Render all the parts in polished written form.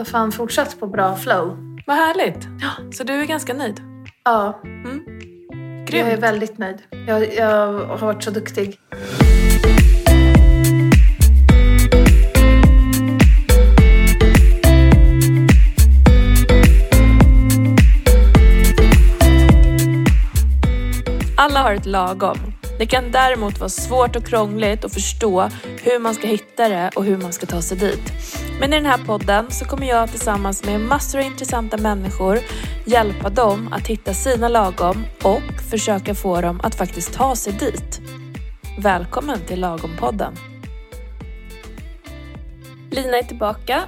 och fan fortsatt på bra flow. Vad härligt. Ja. Så du är ganska nöjd? Ja. Mm. Grymt. Jag är väldigt nöjd. Jag har varit så duktig. Alla har ett lagom. Det kan däremot vara svårt och krångligt att förstå hur man ska hitta det och hur man ska ta sig dit. Men i den här podden så kommer jag tillsammans med massor av intressanta människor hjälpa dem att hitta sina lagom och försöka få dem att faktiskt ta sig dit. Välkommen till Lagompodden. Lina är tillbaka.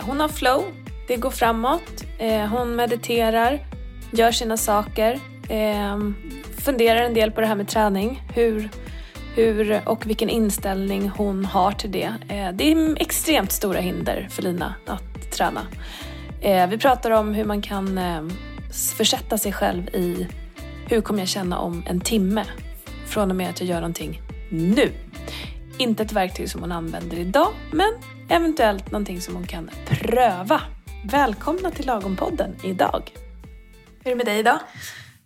Hon har flow. Det går framåt. Hon mediterar. Gör sina saker. Funderar en del på det här med träning, hur och vilken inställning hon har till det. Det är extremt stora hinder för Lina att träna. Vi pratar om hur man kan försätta sig själv i hur kommer jag känna om en timme från och med att jag gör någonting nu. Inte ett verktyg som hon använder idag, men eventuellt någonting som hon kan pröva. Välkomna till Lagompodden idag. Hur är det med dig idag?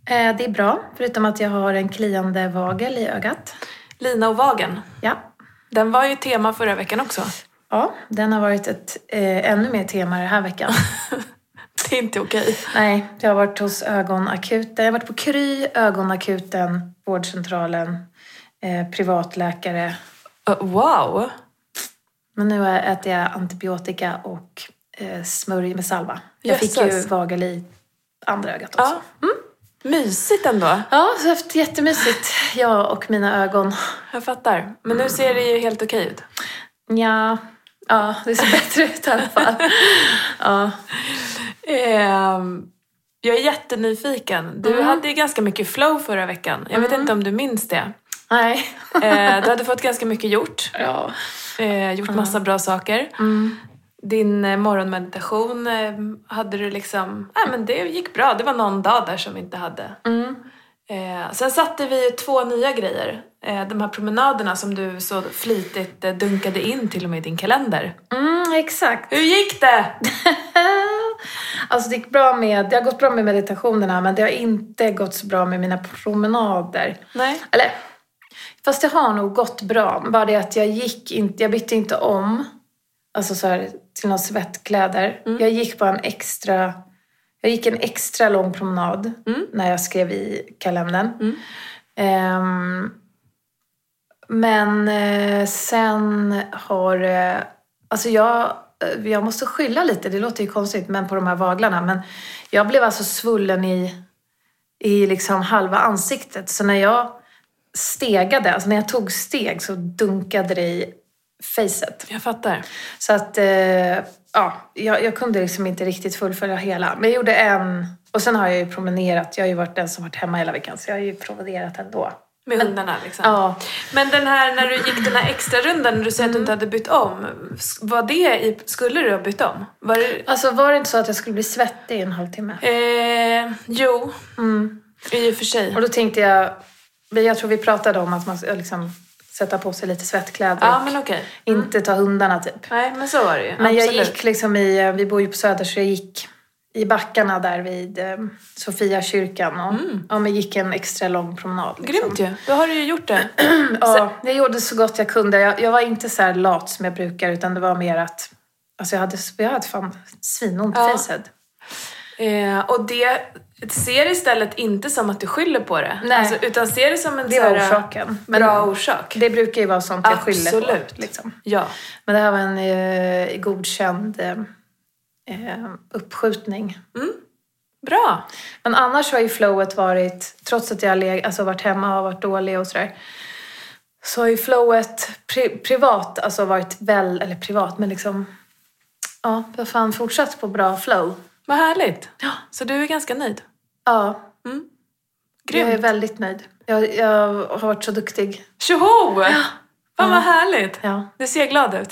Det är bra, förutom att jag har en kliande vagel i ögat. Lina och vageln? Ja. Den var ju tema förra veckan också. Ja, den har varit ett ännu mer tema den här veckan. Det är inte okej. Nej, jag har varit hos ögonakuten. Jag har varit på Kry, ögonakuten, vårdcentralen, privatläkare. Wow! Men nu äter jag antibiotika och smörj med salva. Jag fick ju vagel i andra ögat också. Ja. Mm. Mysigt ändå. Ja, så jag haft jättemysigt. Jag och mina ögon. Jag fattar. Men nu ser det ju helt okej ut. Ja, det ser bättre ut i alla fall. Ja. Jag är jättenyfiken. Du hade ju ganska mycket flow förra veckan. Jag vet inte om du minns det. Nej. Du hade fått ganska mycket gjort. Ja. Gjort massa bra saker. Mm. Din morgonmeditation hade du liksom... Nej, men det gick bra. Det var någon dag där som vi inte hade. Mm. Sen satte vi 2 nya grejer. De här promenaderna som du så flitigt dunkade in till och med i din kalender. Mm, exakt. Hur gick det? Alltså det gick bra med... Det har gått bra med meditationerna, men det har inte gått så bra med mina promenader. Nej. Eller... Fast det har nog gått bra. Bara det att jag bytte inte om... Alltså så här, till några svettkläder. Mm. Jag gick bara en extra lång promenad när jag skrev i kalendern. Mm. Men sen har... Alltså jag måste skylla lite, det låter ju konstigt, men på de här vaglarna. Men jag blev alltså svullen i liksom halva ansiktet. Så när jag stegade, alltså när jag tog steg så dunkade det i facet. Jag fattar. Så att jag kunde liksom inte riktigt fullfölja hela. Men jag gjorde en... Och sen har jag ju promenerat. Jag har ju varit den som varit hemma hela veckan. Så jag har ju promenerat ändå. Med hundarna liksom. Ja. Men den här, när du gick den här extra rundan, när du säger att du inte hade bytt om. Skulle du ha bytt om? Var det inte så att jag skulle bli svettig i en halvtimme? Jo. Mm. I och för sig. Och då tänkte jag tror vi pratade om att man liksom... Sätta på sig lite svettkläder. Ja, men okej. Inte ta hundarna typ. Nej, men så var det ju. Men absolut. Jag gick liksom vi bor ju på Söder, så jag gick i backarna där vid Sofia-kyrkan. Och jag gick en extra lång promenad. Liksom. Grymt ju. Då har du ju gjort det. Ja, jag gjorde så gott jag kunde. Jag var inte så här lat som jag brukar, utan det var mer att... Alltså jag hade fan svinont i facet. Och det... Ser det istället inte som att du skyller på det. Nej. Alltså, utan ser det som en bra orsak. Det brukar ju vara sånt jag skyller på. Liksom. Ja. Men det här var en godkänd uppskjutning. Mm. Bra. Men annars har ju flowet varit, trots att jag har varit hemma och varit dålig och sådär. Så har ju flowet privat, alltså varit men liksom... Ja, jag har fan fortsatt på bra flow. Vad härligt. Ja. Så du är ganska nöjd? Ja. Mm. Grymt. Jag är väldigt nöjd. Jag har varit så duktig. Tjoho! Ja. Vad härligt. Ja. Du ser glad ut.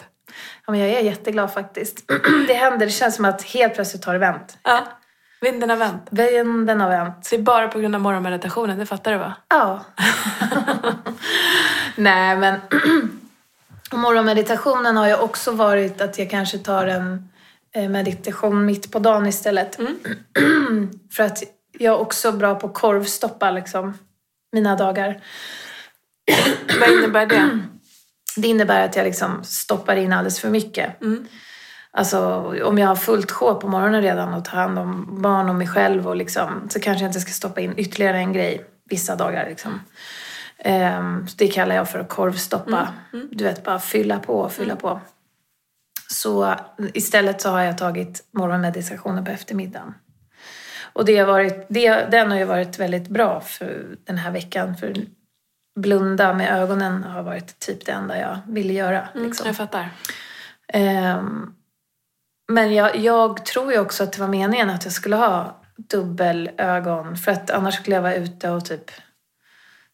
Ja, men jag är jätteglad faktiskt. Det händer, det känns som att helt plötsligt har det vänt. Ja. Vinden har vänt. Det är bara på grund av morgonmeditationen, det fattar du va? Ja. Nej, men morgonmeditationen har ju också varit att jag kanske tar en... meditation mitt på dagen istället. Mm. För att jag är också bra på korvstoppa liksom, mina dagar. Vad innebär det? Det innebär att jag liksom stoppar in alldeles för mycket. Mm. Alltså om jag har fullt sjå på morgonen redan och tar hand om barn och mig själv och liksom, så kanske jag inte ska stoppa in ytterligare en grej vissa dagar liksom. Det kallar jag för att korvstoppa. Mm. Mm. Du vet, bara fylla på. Så istället så har jag tagit morgonmeditationer på eftermiddagen. Och den har ju varit väldigt bra för den här veckan. För blunda med ögonen har varit typ det enda jag ville göra. Liksom. Jag fattar. Men jag tror ju också att det var meningen att jag skulle ha dubbelögon. För att annars skulle jag vara ute och typ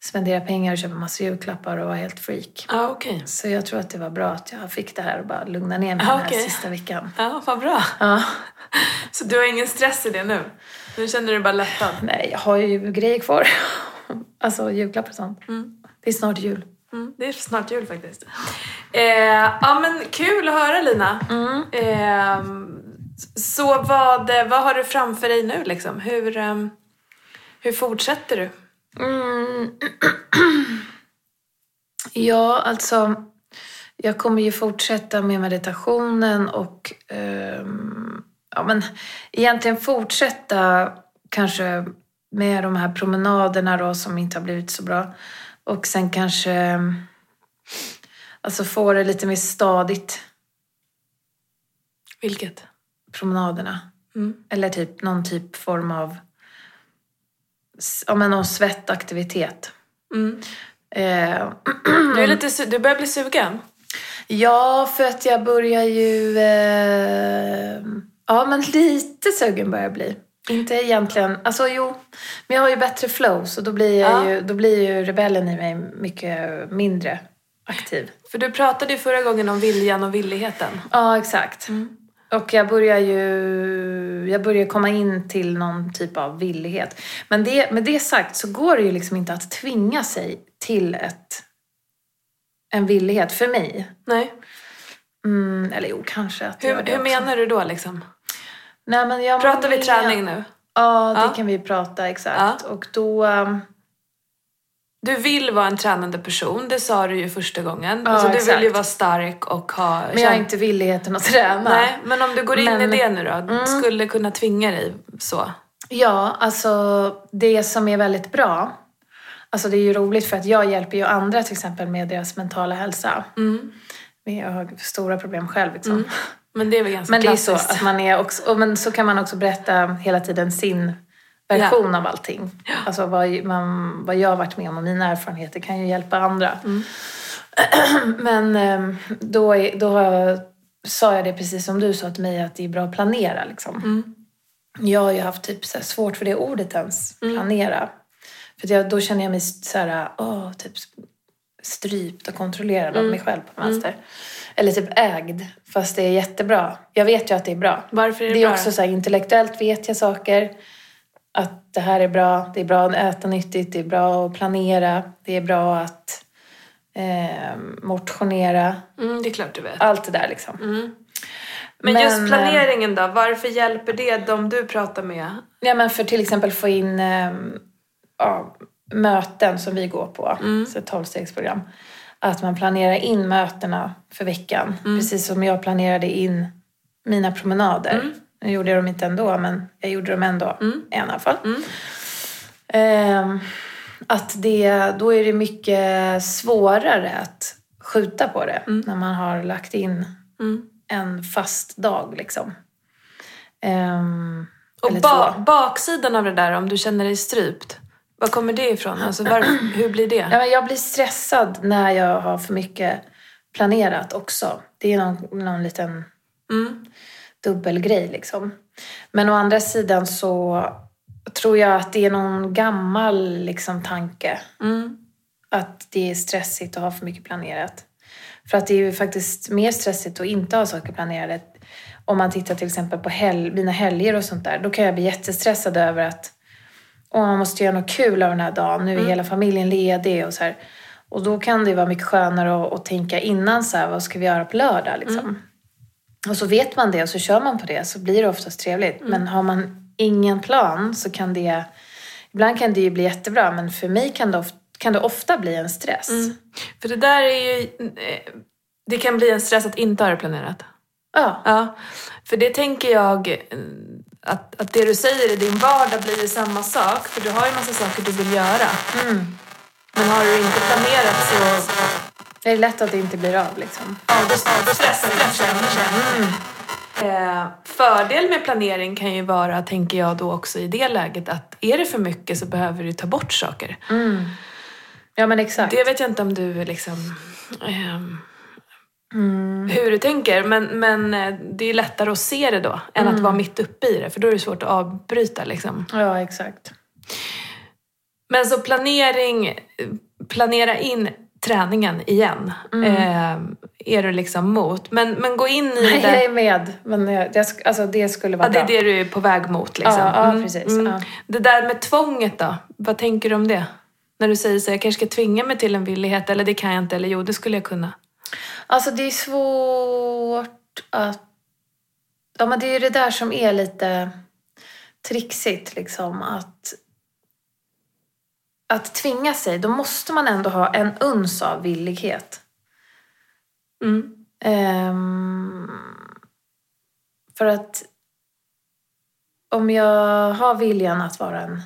spendera pengar och köpa massa julklappar och vara helt freak. Ah, okay. Så jag tror att det var bra att jag fick det här och bara lugna ner mig den här sista veckan. Ja, vad bra. Ja. Så du har ingen stress i det nu? Nu känner du bara lättad? Nej, jag har ju grejer kvar. Alltså julklappar och sånt. Mm. Det är snart jul. Mm, det är snart jul faktiskt. Ja, men kul att höra, Lina. Mm. Så vad har du framför dig nu liksom? Hur fortsätter du? Mm. Ja, alltså jag kommer ju fortsätta med meditationen och egentligen fortsätta kanske med de här promenaderna då, som inte har blivit så bra, och sen kanske alltså få det lite mer stadigt. Vilket? Promenaderna. Mm. Eller typ någon typ form av någon svettaktivitet. Mm. Du börjar bli sugen? Ja, för att jag börjar ju... lite sugen börjar jag bli. Inte egentligen... Alltså jo, men jag har ju bättre flow. Så då blir ju rebellen i mig mycket mindre aktiv. För du pratade ju förra gången om viljan och villigheten. Ja, exakt. Mm. Och jag börjar komma in till någon typ av villighet. Men med det sagt så går det ju liksom inte att tvinga sig till en villighet för mig. Nej. Mm, eller jo, kanske. Att hur menar du då liksom? Nej, men pratar vi träning nu? Ja, det kan vi prata, exakt. Ja. Och då... Du vill vara en tränande person, det sa du ju första gången. Ja, alltså, du exakt. Vill ju vara stark och ha... Men jag har inte villigheten att träna. Nej, men om du går in i det nu då, skulle kunna tvinga dig så? Ja, alltså det som är väldigt bra, alltså det är ju roligt för att jag hjälper ju andra till exempel med deras mentala hälsa. Mm. Men jag har stora problem själv liksom. Mm. Men det är väl ganska klassiskt. Men det är så att man är också, men så kan man också berätta hela tiden sin... version av allting. Ja. Alltså vad jag har varit med om och mina erfarenheter kan ju hjälpa andra. Mm. Men då sa jag det precis som du sa till mig, att det är bra att planera liksom. Mm. Jag har ju haft typ så här svårt för det ordet ens, planera. För då känner jag mig så här typ strypt och kontrollerad av mig själv på vänster. Mm. Eller typ ägd, fast det är jättebra. Jag vet ju att det är bra. Varför är det bra? Också så här, intellektuellt vet jag saker. Att det här är bra att äta nyttigt, det är bra att planera, det är bra att motionera. Mm, det är klart du vet. Allt det där liksom. Mm. Men just planeringen då, varför hjälper det de du pratar med? Ja, men för till exempel få in möten som vi går på, så ett 12-stegsprogram. Att man planerar in mötena för veckan, precis som jag planerade in mina promenader. Mm. Nu gjorde jag dem inte ändå, men jag gjorde dem ändå i alla fall. Mm. Då är det mycket svårare att skjuta på det när man har lagt in en fast dag liksom. Och baksidan av det där, om du känner dig strypt, vad kommer det ifrån? Alltså, hur blir det? Ja, men jag blir stressad när jag har för mycket planerat också. Det är någon liten... dubbelgrej liksom. Men å andra sidan så tror jag att det är någon gammal liksom tanke. Mm. Att det är stressigt att ha för mycket planerat. För att det är ju faktiskt mer stressigt att inte ha saker planerade. Om man tittar till exempel på mina helger och sånt där. Då kan jag bli jättestressad över att man måste göra något kul av den här dagen. Nu är hela familjen ledig och så här. Och då kan det vara mycket skönare att tänka innan så här, vad ska vi göra på lördag liksom. Och så vet man det och så kör man på det, så blir det oftast trevligt. Mm. Men har man ingen plan så kan det... Ibland kan det ju bli jättebra, men för mig kan det ofta bli en stress. Mm. För det där är ju... Det kan bli en stress att inte ha det planerat. Ja. Ja. För det tänker jag... Att det du säger i din vardag blir ju samma sak. För du har ju en massa saker du vill göra. Mm. Men har du inte planerat så... Det är lätt att det inte blir av, liksom. Ja, då stressar det kanske. Mm. Fördel med planering kan ju vara, tänker jag då också i det läget, att är det för mycket så behöver du ta bort saker. Mm. Ja, men exakt. Det vet jag inte om du liksom... hur du tänker, men det är lättare att se det då än att vara mitt uppe i det, för då är det svårt att avbryta liksom. Ja, exakt. Men så planera in träningen igen. Är du liksom mot, men gå in i... Nej, det... jag är med, men det skulle vara bra. Ja, det är det du är på väg mot liksom. Ja, precis. Ja. Det där med tvånget då, vad tänker du om det? När du säger så, jag kanske ska tvinga mig till en villighet, eller det kan jag inte, eller jo, det skulle jag kunna. Alltså det är svårt att... Ja, men det är ju det där som är lite trixigt liksom, att tvinga sig, då måste man ändå ha en uns av villighet. För att om jag har viljan att vara en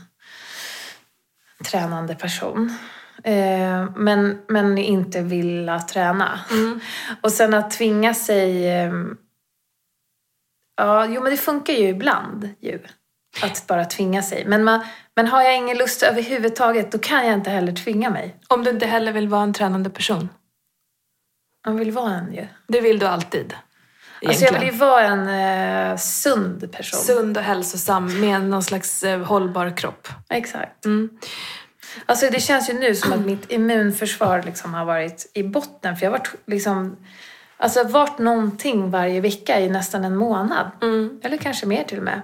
tränande person, men inte vilja träna. Och sen att tvinga sig... men det funkar ju ibland ju. Att bara tvinga sig. Men har jag ingen lust överhuvudtaget, då kan jag inte heller tvinga mig. Om du inte heller vill vara en tränande person. Jag vill vara en ju. Det vill du alltid. Alltså jag vill ju vara en sund person. Sund och hälsosam med någon slags hållbar kropp. Exakt. Alltså det känns ju nu som att mitt immunförsvar liksom har varit i botten. För jag har varit liksom... Alltså varit någonting varje vecka i nästan en månad. Eller kanske mer till och med.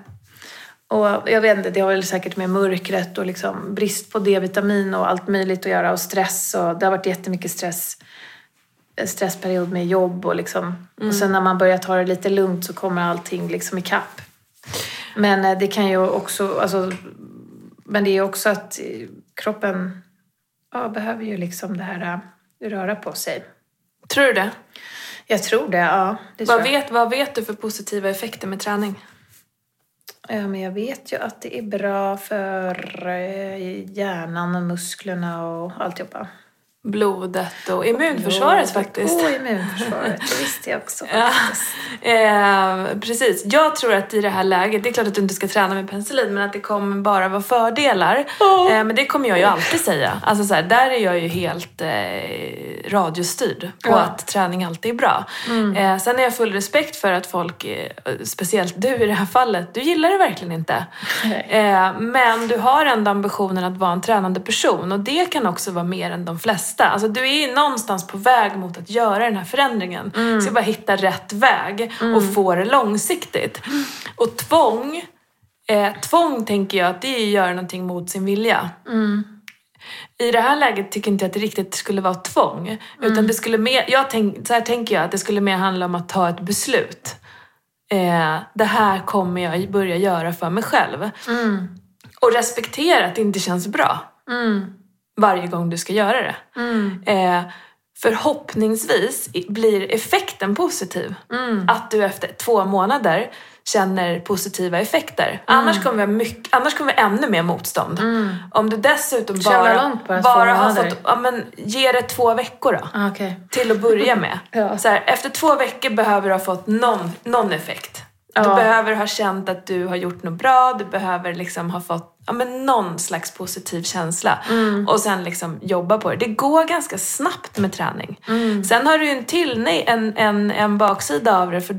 Och jag vet inte, det har väl säkert med mörkret och liksom brist på D-vitamin och allt möjligt att göra. Och stress. Och det har varit jättemycket stress. Stressperiod med jobb och liksom. Och sen när man börjar ta det lite lugnt så kommer allting liksom i kapp. Men det kan ju också... Alltså, men det är också att kroppen behöver ju liksom det här röra på sig. Tror du det? Jag tror det, ja. Det tror jag. Vad vet du för positiva effekter med träning? Men jag vet ju att det är bra för hjärnan och musklerna och alltihopa. Blodet och immunförsvaret faktiskt. Och immunförsvaret, det visste jag också faktiskt. Precis, jag tror att i det här läget, det är klart att du inte ska träna med penicillin, men att det kommer bara vara fördelar. Men det kommer jag ju alltid säga. Alltså så här, där är jag ju helt radiostyrd på att träning alltid är bra. Sen är jag full respekt för att folk, speciellt du i det här fallet, du gillar det verkligen inte. Men du har ändå ambitionen att vara en tränande person, och det kan också vara mer än de flesta. Alltså du är ju någonstans på väg mot att göra den här förändringen. Så jag bara hitta rätt väg och få det långsiktigt. Och tvång tänker jag att det är att göra någonting mot sin vilja. I det här läget tycker inte jag att det riktigt skulle vara tvång. Utan det skulle mer, så här tänker jag att det skulle mer handla om att ta ett beslut. Det här kommer jag börja göra för mig själv. Och respektera att det inte känns bra. Varje gång du ska göra det. Förhoppningsvis blir effekten positiv. Att du efter 2 månader känner positiva effekter. Annars kommer vi ännu mer motstånd. Om du dessutom bara har fått... Ja, men, ge det 2 veckor då. Okay. Till att börja med. Så här, efter 2 veckor behöver du ha fått någon effekt. Du behöver ha känt att du har gjort något bra. Du behöver liksom ha fått någon slags positiv känsla. Och sen liksom jobba på det. Det går ganska snabbt med träning. Sen har du ju en baksida av det. För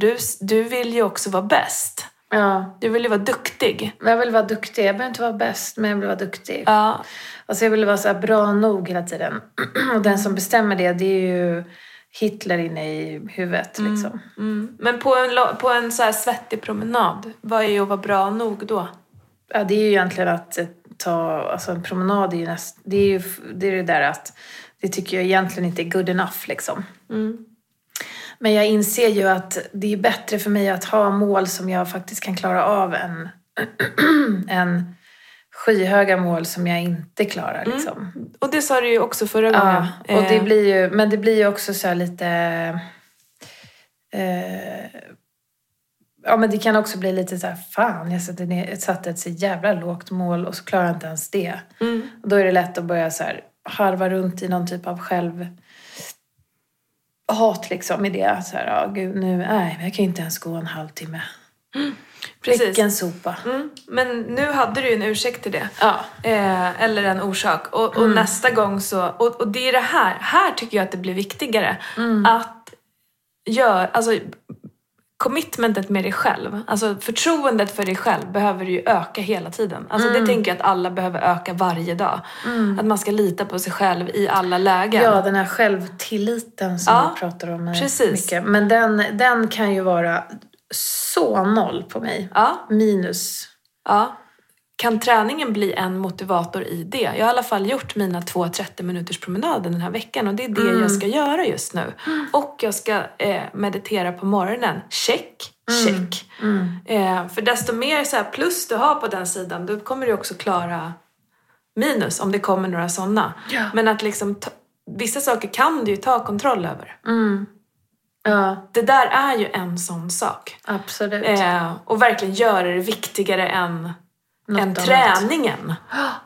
du vill ju också vara bäst. Ja. Du vill ju vara duktig. Jag vill vara duktig. Jag behöver inte vara bäst, men jag vill vara duktig. Ja. Alltså jag vill vara så här bra nog hela tiden. Och den som bestämmer det är ju... Hitler inne i huvudet liksom. Men på en så här svettig promenad, vad är ju att vara bra nog då? Ja, det är ju egentligen att ta, alltså en promenad är ju det där att det tycker jag egentligen inte är good enough liksom. Men jag inser ju att det är bättre för mig att ha mål som jag faktiskt kan klara av än en skyhöga mål som jag inte klarar. Liksom. Mm. Och det sa du ju också förra gången. Ja, och det blir ju, men det blir ju också så här lite... Ja, men det kan också bli lite så här, fan, jag satte ett så jävla lågt mål och så klarar jag inte ens det. Mm. Och då är det lätt att börja så här harva runt i någon typ av självhat liksom i det. Så här, ja, gud, nu, nej, jag kan ju inte ens gå en halvtimme. Mm. Precis. Vilken sopa. Mm. Men nu hade du ju en ursäkt till det. Ja. Eller en orsak. Och nästa gång så... Och det är det här. Här tycker jag att det blir viktigare. Mm. Att göra... Alltså, commitmentet med dig själv. Alltså förtroendet för dig själv behöver du ju öka hela tiden. Alltså det tänker jag att alla behöver öka varje dag. Mm. Att man ska lita på sig själv i alla lägen. Ja, den här självtilliten som jag pratar om mycket. Men den kan ju vara... Så noll på mig. Ja. Minus. Ja. Kan träningen bli en motivator i det? Jag har i alla fall gjort mina 2-30 minuters promenader den här veckan. Och det är det jag ska göra just nu. Mm. Och jag ska meditera på morgonen. Check. Mm. För desto mer så här plus du har på den sidan. Då kommer du också klara minus. Om det kommer några sådana. Ja. Men att liksom vissa saker kan du ju ta kontroll över. Mm. Ja. Det där är ju en sån sak. Absolut. Och verkligen göra det viktigare än träningen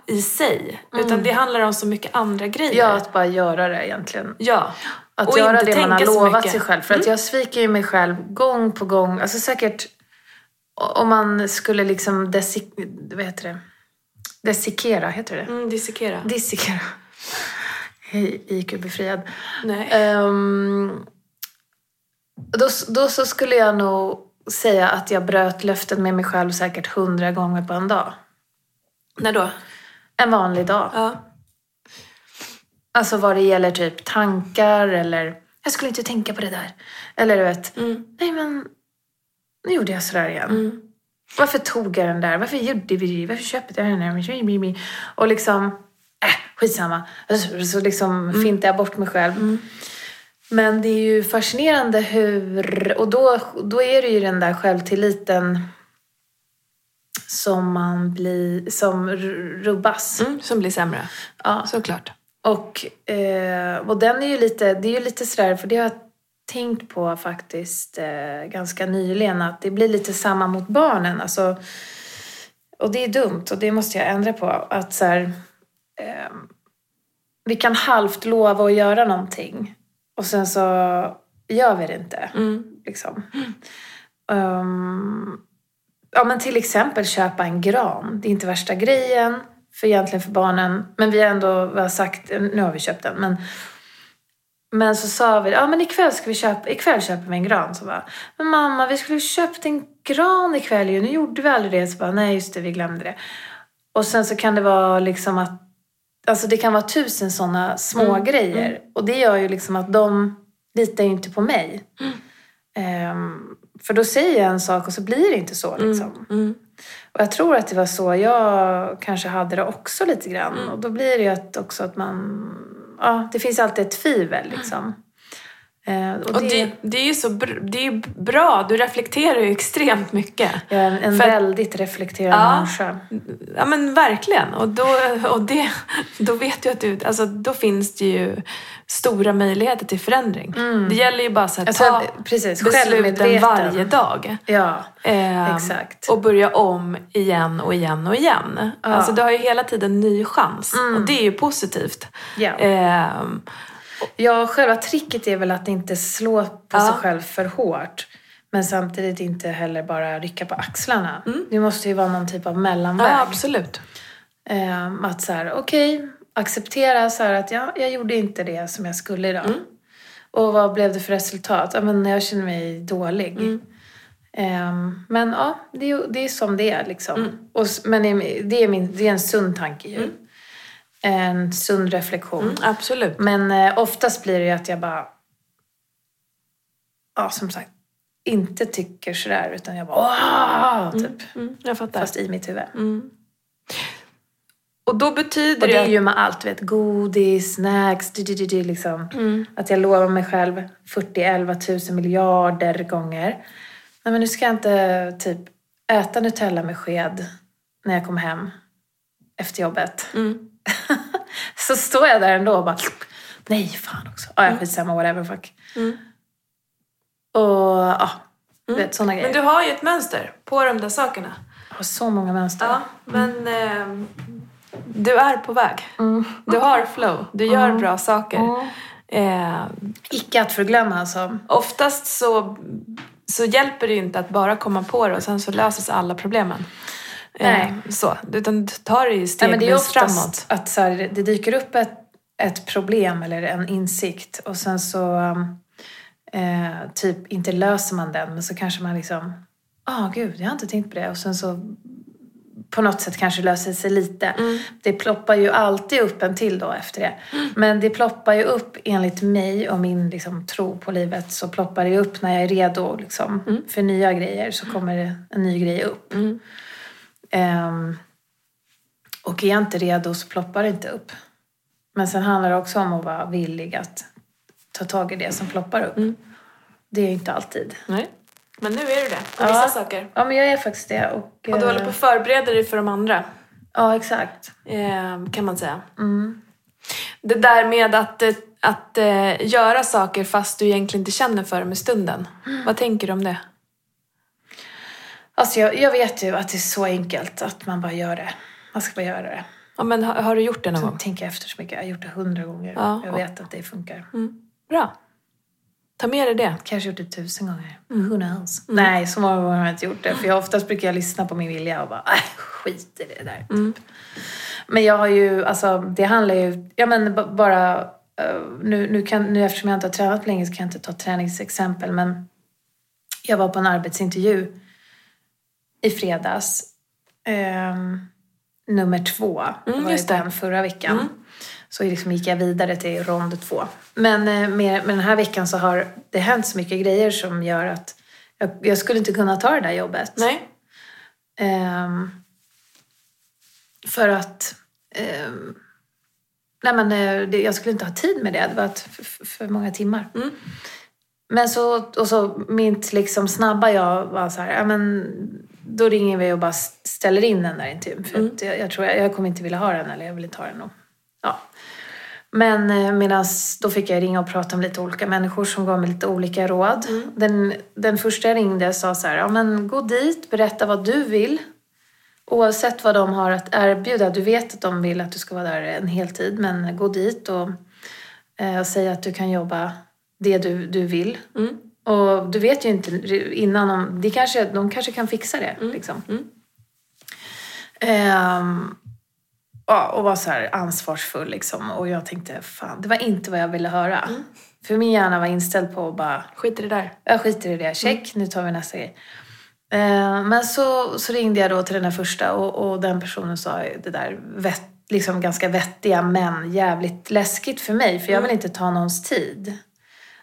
i sig. Utan det handlar om så mycket andra grejer. Ja, att bara göra det egentligen. Ja. Att och göra det man har lovat sig själv. För att jag sviker ju mig själv gång på gång. Alltså säkert om man skulle liksom dissekera. Hej, IQ-befriad. Nej. Då så skulle jag nog säga att jag bröt löften med mig själv säkert 100 gånger på en dag. När då? En vanlig dag. Ja. Alltså vad det gäller typ tankar eller... Jag skulle inte tänka på det där. Eller du vet... Nej men... Nu gjorde jag sådär igen. Mm. Varför tog jag den där? Varför gjorde vi det? Varför köpte jag den där? Och liksom... skitsamma. Så liksom fintade jag bort mig själv. Mm. Men det är ju fascinerande hur... Och då är det ju den där självtilliten som man blir... Som rubbas. Mm, som blir sämre. Ja. Såklart. Och den är ju lite... Det är ju lite sådär... För det har jag tänkt på faktiskt ganska nyligen. Att det blir lite samma mot barnen. Alltså, och det är dumt. Och det måste jag ändra på. Att så här, vi kan halvt lova att göra någonting. Och sen så gör vi det inte. Mm. Liksom. Ja, men till exempel köpa en gran. Det är inte värsta grejen. För egentligen för barnen. Men vi har ändå sagt... Nu har vi köpt den. Men så sa vi... Ja, men ikväll köper vi en gran. Så bara... Men mamma, vi skulle köpt en gran ikväll ju. Nu gjorde vi aldrig det. Så bara... Nej, just det. Vi glömde det. Och sen så kan det vara liksom att... Alltså det kan vara 1000 sådana små grejer. Mm. Och det gör ju liksom att de litar ju inte på mig. Mm. För då säger jag en sak och så blir det inte så liksom. Mm. Och jag tror att det var så jag kanske hade det också lite grann. Mm. Och då blir det ju också att man... Ja, det finns alltid ett tvivel liksom. Och det är ju så det är bra. Du reflekterar ju extremt mycket. Jag är en väldigt reflekterande människa. Ja, men verkligen. Och då vet du att du... Alltså, då finns det ju stora möjligheter till förändring. Mm. Det gäller ju bara så att ta besluten varje dag. Ja, exakt. Och börja om igen. Ja. Alltså, du har ju hela tiden ny chans. Mm. Och det är ju positivt. Ja. Ja, själva tricket är väl att inte slå på sig själv för hårt. Men samtidigt inte heller bara rycka på axlarna. Mm. Det måste ju vara någon typ av mellanväg. Ja, absolut. Att så här, okej, acceptera så här att jag gjorde inte det som jag skulle idag. Mm. Och vad blev det för resultat? Ja, men jag känner mig dålig. Mm. Men ja, det är som det är liksom. Mm. Men det är en sund tanke ju. Mm. En sund reflektion. Mm, absolut. Men oftast blir det ju att jag bara... Ja, som sagt. Inte tycker sådär. Utan jag bara... Typ. Jag fattar. Fast i mitt huvud. Mm. Och då betyder det... Och det är ju med allt, vet, godis, snacks, liksom. Mm. Att jag lovar mig själv 40-11 000 miljarder gånger. Nej, men nu ska jag inte typ äta Nutella med sked när jag kommer hem efter jobbet. Mm. Så står jag där ändå och bara... Nej, fan också. Ja, jag skitsamma, whatever, fuck. Mm. Och ja, vet, sådana grejer. Men du har ju ett mönster på de där sakerna. Jag har så många mönster. Ja, men... Du är på väg. Mm. Du har flow. Du gör bra saker. Mm. Icke att förglömma alltså. Oftast så hjälper det ju inte att bara komma på det och sen så löses alla problemen. Nej. Så. Utan du tar det ju steg framåt. Det är oftast framåt. Att så här, det dyker upp ett problem eller en insikt och sen så typ inte löser man den, men så kanske man liksom gud, jag har inte tänkt på det, och sen så på något sätt kanske löser sig lite. Mm. Det ploppar ju alltid upp en till då efter det. Mm. Men det ploppar ju upp enligt mig och min liksom, tro på livet. Så ploppar det upp när jag är redo liksom, för nya grejer. Så kommer det en ny grej upp. Mm. Och är jag inte redo så ploppar det inte upp. Men sen handlar det också om att vara villig att ta tag i det som ploppar upp. Mm. Det är ju inte alltid. Nej. Men nu är du det på vissa saker. Ja, men jag är faktiskt det. Och du håller på att förbereda dig för de andra. Ja, exakt. Kan man säga. Mm. Det där med att göra saker fast du egentligen inte känner för dem i stunden. Mm. Vad tänker du om det? Alltså, jag vet ju att det är så enkelt att man bara gör det. Man ska bara göra det. Ja, men har du gjort det någon gång? Jag tänker efter så mycket. Jag har gjort det 100 gånger. Ja, jag vet att det funkar. Mm. Bra. Ta med dig det. Kanske gjort det 1000 gånger. Who knows? Mm. Nej, så många gånger har jag inte gjort det. För jag oftast brukar jag lyssna på min vilja och bara, skit i det där. Mm. Typ. Men jag har ju, alltså det handlar ju, ja men bara, nu eftersom jag inte har tränat länge så kan jag inte ta träningsexempel. Men jag var på en arbetsintervju i fredags. Nummer 2. Det var just den förra veckan. Mm. Så liksom gick jag vidare till rond 2. Men med den här veckan så har det hänt så mycket grejer som gör att jag skulle inte kunna ta det där jobbet. Nej. För att jag skulle inte ha tid med det. Det var för många timmar. Mm. Men så mitt liksom snabba jag var så här, då ringer vi och bara ställer in den där intervjun. För att jag tror jag kommer inte vilja ha den, eller jag vill inte ha den. Ja. Men medans då fick jag ringa och prata med lite olika människor som gav mig lite olika råd. Mm. Den första jag ringde sa så här, gå dit, berätta vad du vill. Oavsett vad de har att erbjuda. Du vet att de vill att du ska vara där en hel tid, men gå dit och säg att du kan jobba det du vill. Mm. Och du vet ju inte innan de kanske kan fixa det. Mm. Liksom. Mm. Och var så här ansvarsfull liksom. Och jag tänkte, fan, det var inte vad jag ville höra. Mm. För min hjärna var inställd på att bara... Skit i det där. Ja, skit i det där. Check, nu tar vi nästa grej. Men så ringde jag då till den här första. Och den personen sa det där liksom ganska vettiga men jävligt läskigt för mig. För jag vill inte ta någons tid.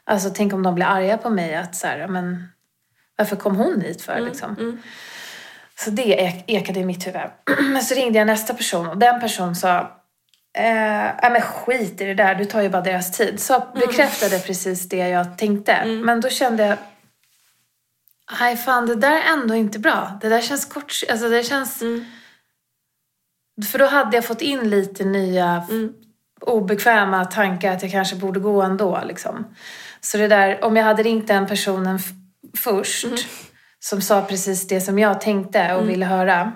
Alltså tänk om de blir arga på mig. Att så här, men varför kom hon hit för liksom? Mm. Så det ekade i mitt huvud. Men så ringde jag nästa person. Och den personen sa... men skit i det där. Du tar ju bara deras tid. Så bekräftade precis det jag tänkte. Mm. Men då kände jag... Nej fan, det där är ändå inte bra. Det där känns kort... Alltså det känns... Mm. För då hade jag fått in lite nya... obekväma tankar att jag kanske borde gå ändå liksom. Så det där... Om jag hade ringt den personen först... Mm. Som sa precis det som jag tänkte och ville höra.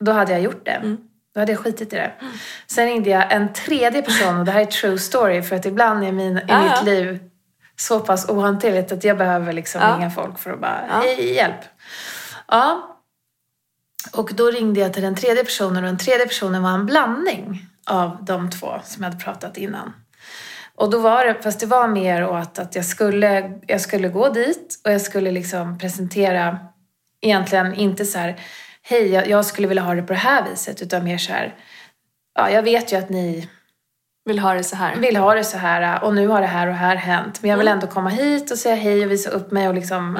Då hade jag gjort det. Då hade jag skitit i det. Mm. Sen ringde jag en tredje person. Och det här är true story. För att ibland är mitt liv så pass ohanterligt. Att jag behöver liksom ringa folk för att bara... Hej, hjälp. Ja. Och då ringde jag till den tredje personen. Och den tredje personen var en blandning av de två som jag hade pratat innan. Och då var det, fast det var mer att jag skulle gå dit och jag skulle liksom presentera egentligen inte så här, hej jag skulle vilja ha det på det här viset, utan mer så här, ja jag vet ju att ni vill ha det så här och nu har det här och här hänt, men jag vill ändå komma hit och säga hej och visa upp mig och liksom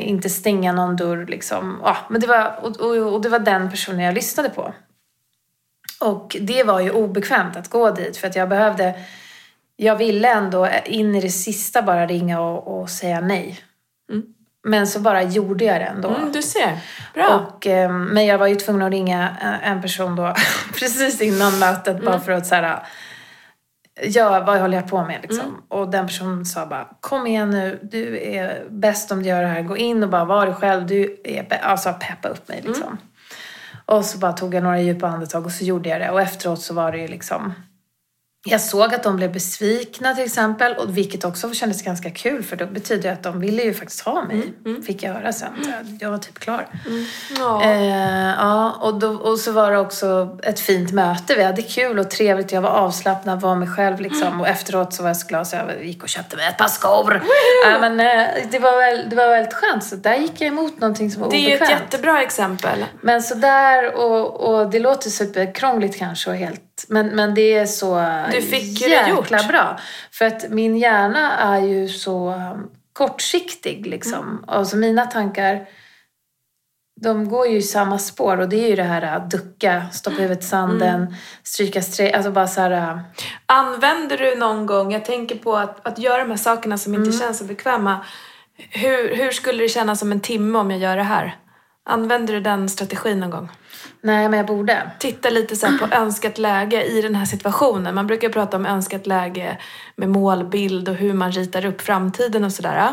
inte stänga någon dörr liksom, men det var och det var den personen jag lyssnade på. Och det var ju obekvämt att gå dit för att jag ville ändå in i det sista bara ringa och säga nej. Mm. Men så bara gjorde jag det ändå. Mm, du ser. Bra. Men jag var ju tvungen att ringa en person då precis innan mötet bara för att så här, vad håller jag på med liksom? Mm. Och den personen sa bara, kom igen nu, du är bäst om du gör det här. Gå in och bara var dig själv, du är, alltså peppa upp mig liksom. Mm. Och så bara tog jag några djupa andetag och så gjorde jag det. Och efteråt så var det ju liksom... Jag såg att de blev besvikna till exempel. Och vilket också kändes ganska kul. För det betyder ju att de ville ju faktiskt ha mig. Fick jag höra sen. Jag var typ klar. Och så var det också ett fint möte. Vi hade kul och trevligt. Jag var avslappnad, var mig själv liksom. Och efteråt så var jag så glad så jag gick och köpte mig ett par skor. Men det var väldigt skönt. Så där gick jag emot någonting som var obekvämt. Det är ett jättebra exempel. Men så där och det låter superkrångligt kanske och helt. Men det är så jäkla bra. För att min hjärna är ju så kortsiktig liksom. Alltså mina tankar, de går ju i samma spår. Och det är ju det här att ducka, stoppa huvudet i sanden, stryka streck. Alltså bara så här... Använder du någon gång, jag tänker på att göra de här sakerna som inte känns så bekväma. Hur skulle det kännas om en timme om jag gör det här? Använder du den strategin någon gång? Nej, men jag borde. Titta lite så här på önskat läge i den här situationen. Man brukar prata om önskat läge med målbild och hur man ritar upp framtiden och sådär.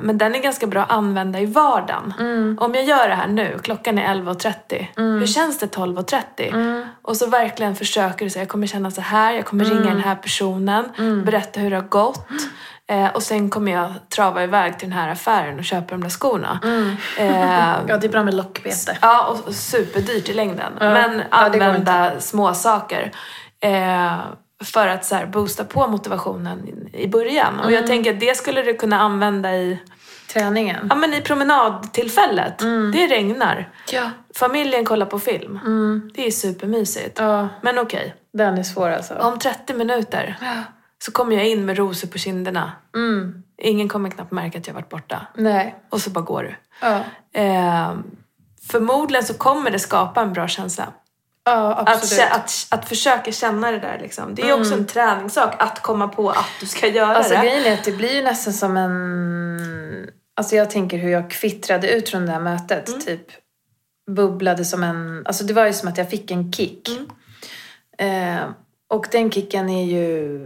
Men den är ganska bra att använda i vardagen. Om jag gör det här nu, klockan är 11.30. Hur känns det 12.30? Och så verkligen försöker du säga, jag kommer känna så här. Jag kommer ringa den här personen. Berätta hur det har gått. Och sen kommer jag trava iväg till den här affären och köpa de där skorna. Ja, det är bra med lockbete. Ja, och superdyrt i längden. Men använda små saker för att så här, boosta på motivationen i början. Och jag tänker att det skulle du kunna använda i... Träningen? Ja, men i promenadtillfället. Det regnar. Ja. Familjen kollar på film. Det är supermysigt. Ja. Men okej. Den är svår alltså. Om 30 minuter... Ja. Så kommer jag in med rosor på kinderna. Ingen kommer knappt märka att jag varit borta. Nej. Och så bara går du. Ja. Förmodligen så kommer det skapa en bra känsla. Ja, absolut. Att försöka känna det där liksom. Det är också en träningssak att komma på att du ska göra det. Alltså grejen är att det blir ju nästan som en... Alltså jag tänker hur jag kvittrade ut från det här mötet. Typ bubblade som en... Alltså det var ju som att jag fick en kick. Och den kicken är ju...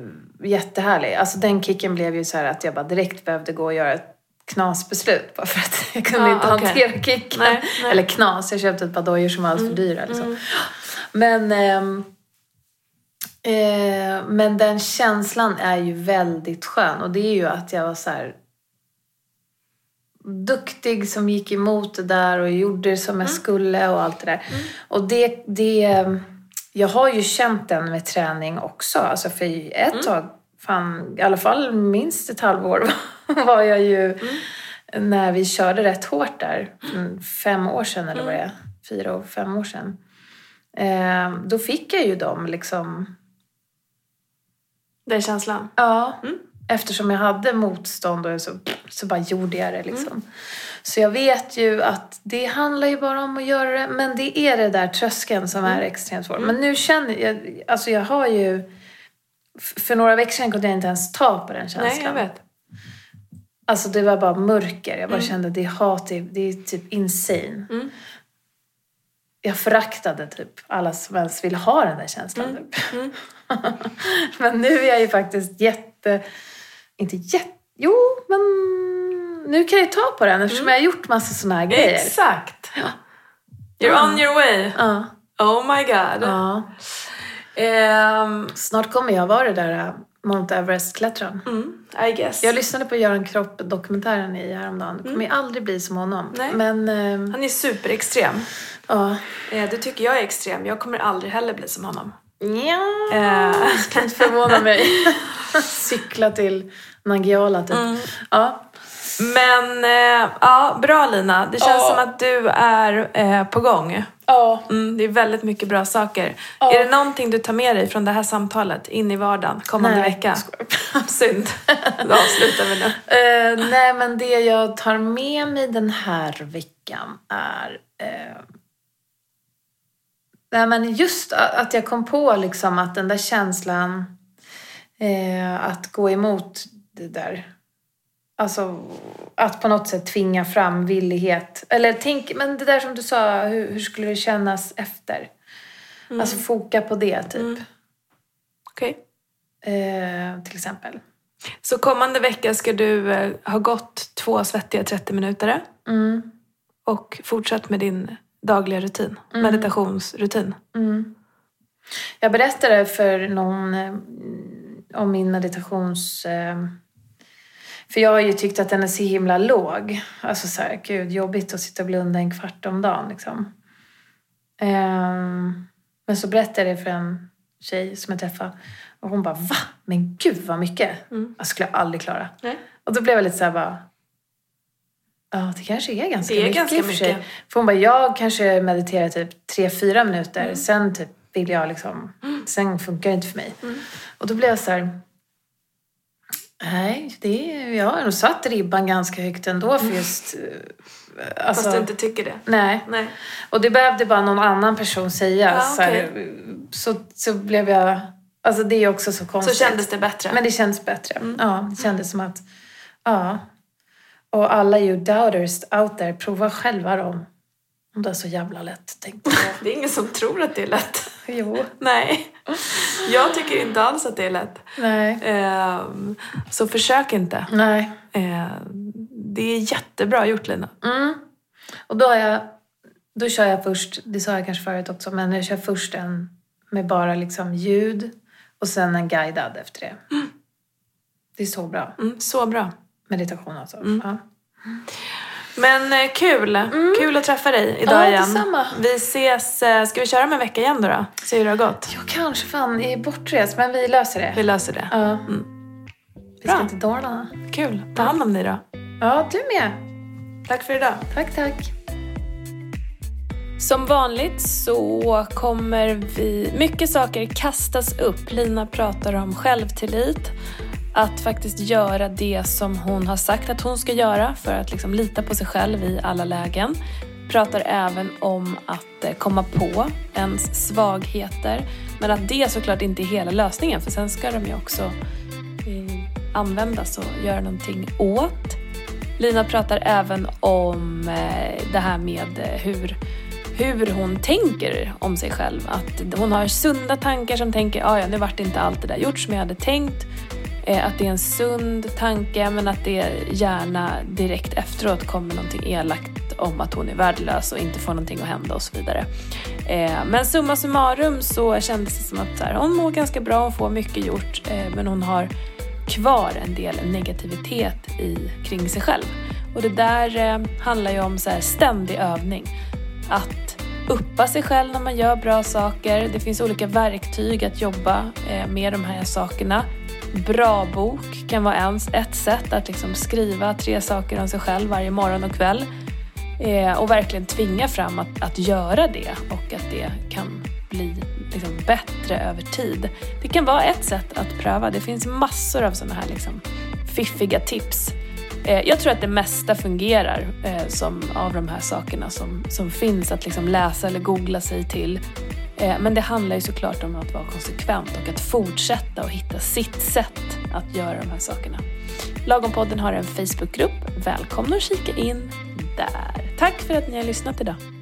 jättehärlig. Alltså den kicken blev ju så här att jag bara direkt behövde gå och göra ett knasbeslut bara för att jag kunde inte hantera kicken. Nej. Eller knas. Jag köpte ett par dojor som var alls för dyra. Liksom. Men den känslan är ju väldigt skön. Och det är ju att jag var så här duktig som gick emot det där och gjorde som jag skulle och allt det där. Och jag har ju känt den med träning också. Alltså för ett tag, i alla fall minst ett halvår var jag ju... När vi körde rätt hårt där. 5 år sedan eller vad det är. 4 och 5 år sedan. Då fick jag ju dem liksom... Den känslan? Ja. Eftersom jag hade motstånd och så bara gjorde jag det liksom. Så jag vet ju att det handlar ju bara om att göra det. Men det är det där tröskeln som är extremt svår. Men nu känner jag... Alltså jag har ju... För några veckor sedan kunde jag inte ens ta på den känslan. Nej, jag vet. Alltså det var bara mörker. Jag bara kände att det är hat. Det är typ insane. Jag föraktade typ alla som ens vill ha den där känslan. Typ. Men nu är jag ju faktiskt men nu kan jag ta på den eftersom jag har gjort massa såna här grejer. Exakt. Ja. You're on your way. Oh my god. Snart kommer jag vara det där Mount Everest-klättran. I guess. Jag lyssnade på Göran Kropp-dokumentären i häromdagen. Det kommer aldrig bli som honom. Nej. Men, han är superextrem. Det tycker jag är extrem. Jag kommer aldrig heller bli som honom. Jag ska inte förvåna mig. Cykla till Nangiala typ. Men bra Lina. Det känns som att du är på gång. Det är väldigt mycket bra saker. Är det någonting du tar med dig från det här samtalet in i vardagen kommande vecka? Synd. Då avslutar vi nu. Nej, men det jag tar med mig den här veckan är Nej, men just att jag kom på liksom att den där känslan att gå emot det där. Alltså att på något sätt tvinga fram villighet. Eller tänk, men det där som du sa, hur skulle det kännas efter? Mm. Alltså foka på det typ. Mm. Okej. Till exempel. Så kommande vecka ska du ha gått 2 svettiga 30 minuter. Mm. Och fortsatt med din dagliga rutin. Mm. Meditationsrutin. Mm. Jag berättade för någon om min meditations... För jag har ju tyckt att den är så himla låg. Alltså så här, gud, jobbigt att sitta och blunda en kvart om dagen liksom. Men så berättade jag det för en tjej som jag träffade. Och hon bara, va? Men gud vad mycket. Mm. Jag skulle aldrig klara. Nej. Och då blev jag lite så här bara... Ja, det kanske är ganska mycket. Ganska mycket. För hon bara, jag kanske mediterar typ 3-4 minuter. Mm. Sen typ vill jag liksom... Mm. Sen funkar det inte för mig. Mm. Och då blev jag så här... Nej, jag har nog satt ribban ganska högt ändå för just... Alltså, fast du inte tycker det. Nej. Och det behövde bara någon annan person säga. Ja, okay. så blev jag... Alltså det är också så konstigt. Så kändes det bättre. Men det kändes bättre. Mm. Ja, det kändes som att... Ja. Och alla you doubters out there, prova själva dem. Om det är så jävla lätt, tänkte jag. Det är ingen som tror att det är lätt. Jo. Nej. Jag tycker inte alls att det är lätt. Nej. Så försök inte. Nej. Det är jättebra gjort, Lina. Mm. Och då kör jag först, det sa jag kanske förut också, men jag kör först en med bara liksom ljud och sen en guidad efter det. Mm. Det är så bra. Mm, så bra. Meditation alltså. Mm. Ja. Men kul. Mm. Kul att träffa dig idag igen. Detsamma. Vi ses. Ska vi köra om en vecka igen då? Se hur det har gått. Jag kanske fan är bortrest, men vi löser det. Vi löser det. Ja. Mm. Vi ska till Dalarna. Kul. Ta hand om dig då. Ja, du med. Tack för idag. Tack. Som vanligt så kommer mycket saker kastas upp. Lina pratar om självtillit. Att faktiskt göra det som hon har sagt att hon ska göra för att liksom lita på sig själv i alla lägen. Pratar även om att komma på ens svagheter. Men att det såklart inte är hela lösningen, för sen ska de ju också användas och göra någonting åt. Lina pratar även om det här med hur hon tänker om sig själv. Att hon har sunda tankar som tänker, ja nu vart inte allt det där gjort som jag hade tänkt. Att det är en sund tanke, men att det gärna direkt efteråt kommer någonting elakt om att hon är värdelös och inte får någonting att hända och så vidare. Men summa summarum så kändes det som att här, hon mår ganska bra, hon får mycket gjort, men hon har kvar en del negativitet kring sig själv. Och det där handlar ju om så här, ständig övning. Att uppa sig själv när man gör bra saker. Det finns olika verktyg att jobba med de här sakerna. Bra bok kan vara ett sätt att liksom skriva 3 saker om sig själv varje morgon och kväll. Och verkligen tvinga fram att göra det och att det kan bli liksom bättre över tid. Det kan vara ett sätt att pröva. Det finns massor av sådana här liksom fiffiga tips. Jag tror att det mesta fungerar av de här sakerna som finns att liksom läsa eller googla sig till. Men det handlar ju såklart om att vara konsekvent och att fortsätta och hitta sitt sätt att göra de här sakerna. Lagompodden har en Facebookgrupp. Välkomna och kika in där. Tack för att ni har lyssnat idag.